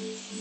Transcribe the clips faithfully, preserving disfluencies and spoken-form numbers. Thank you.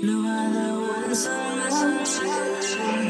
No other ones I listen to.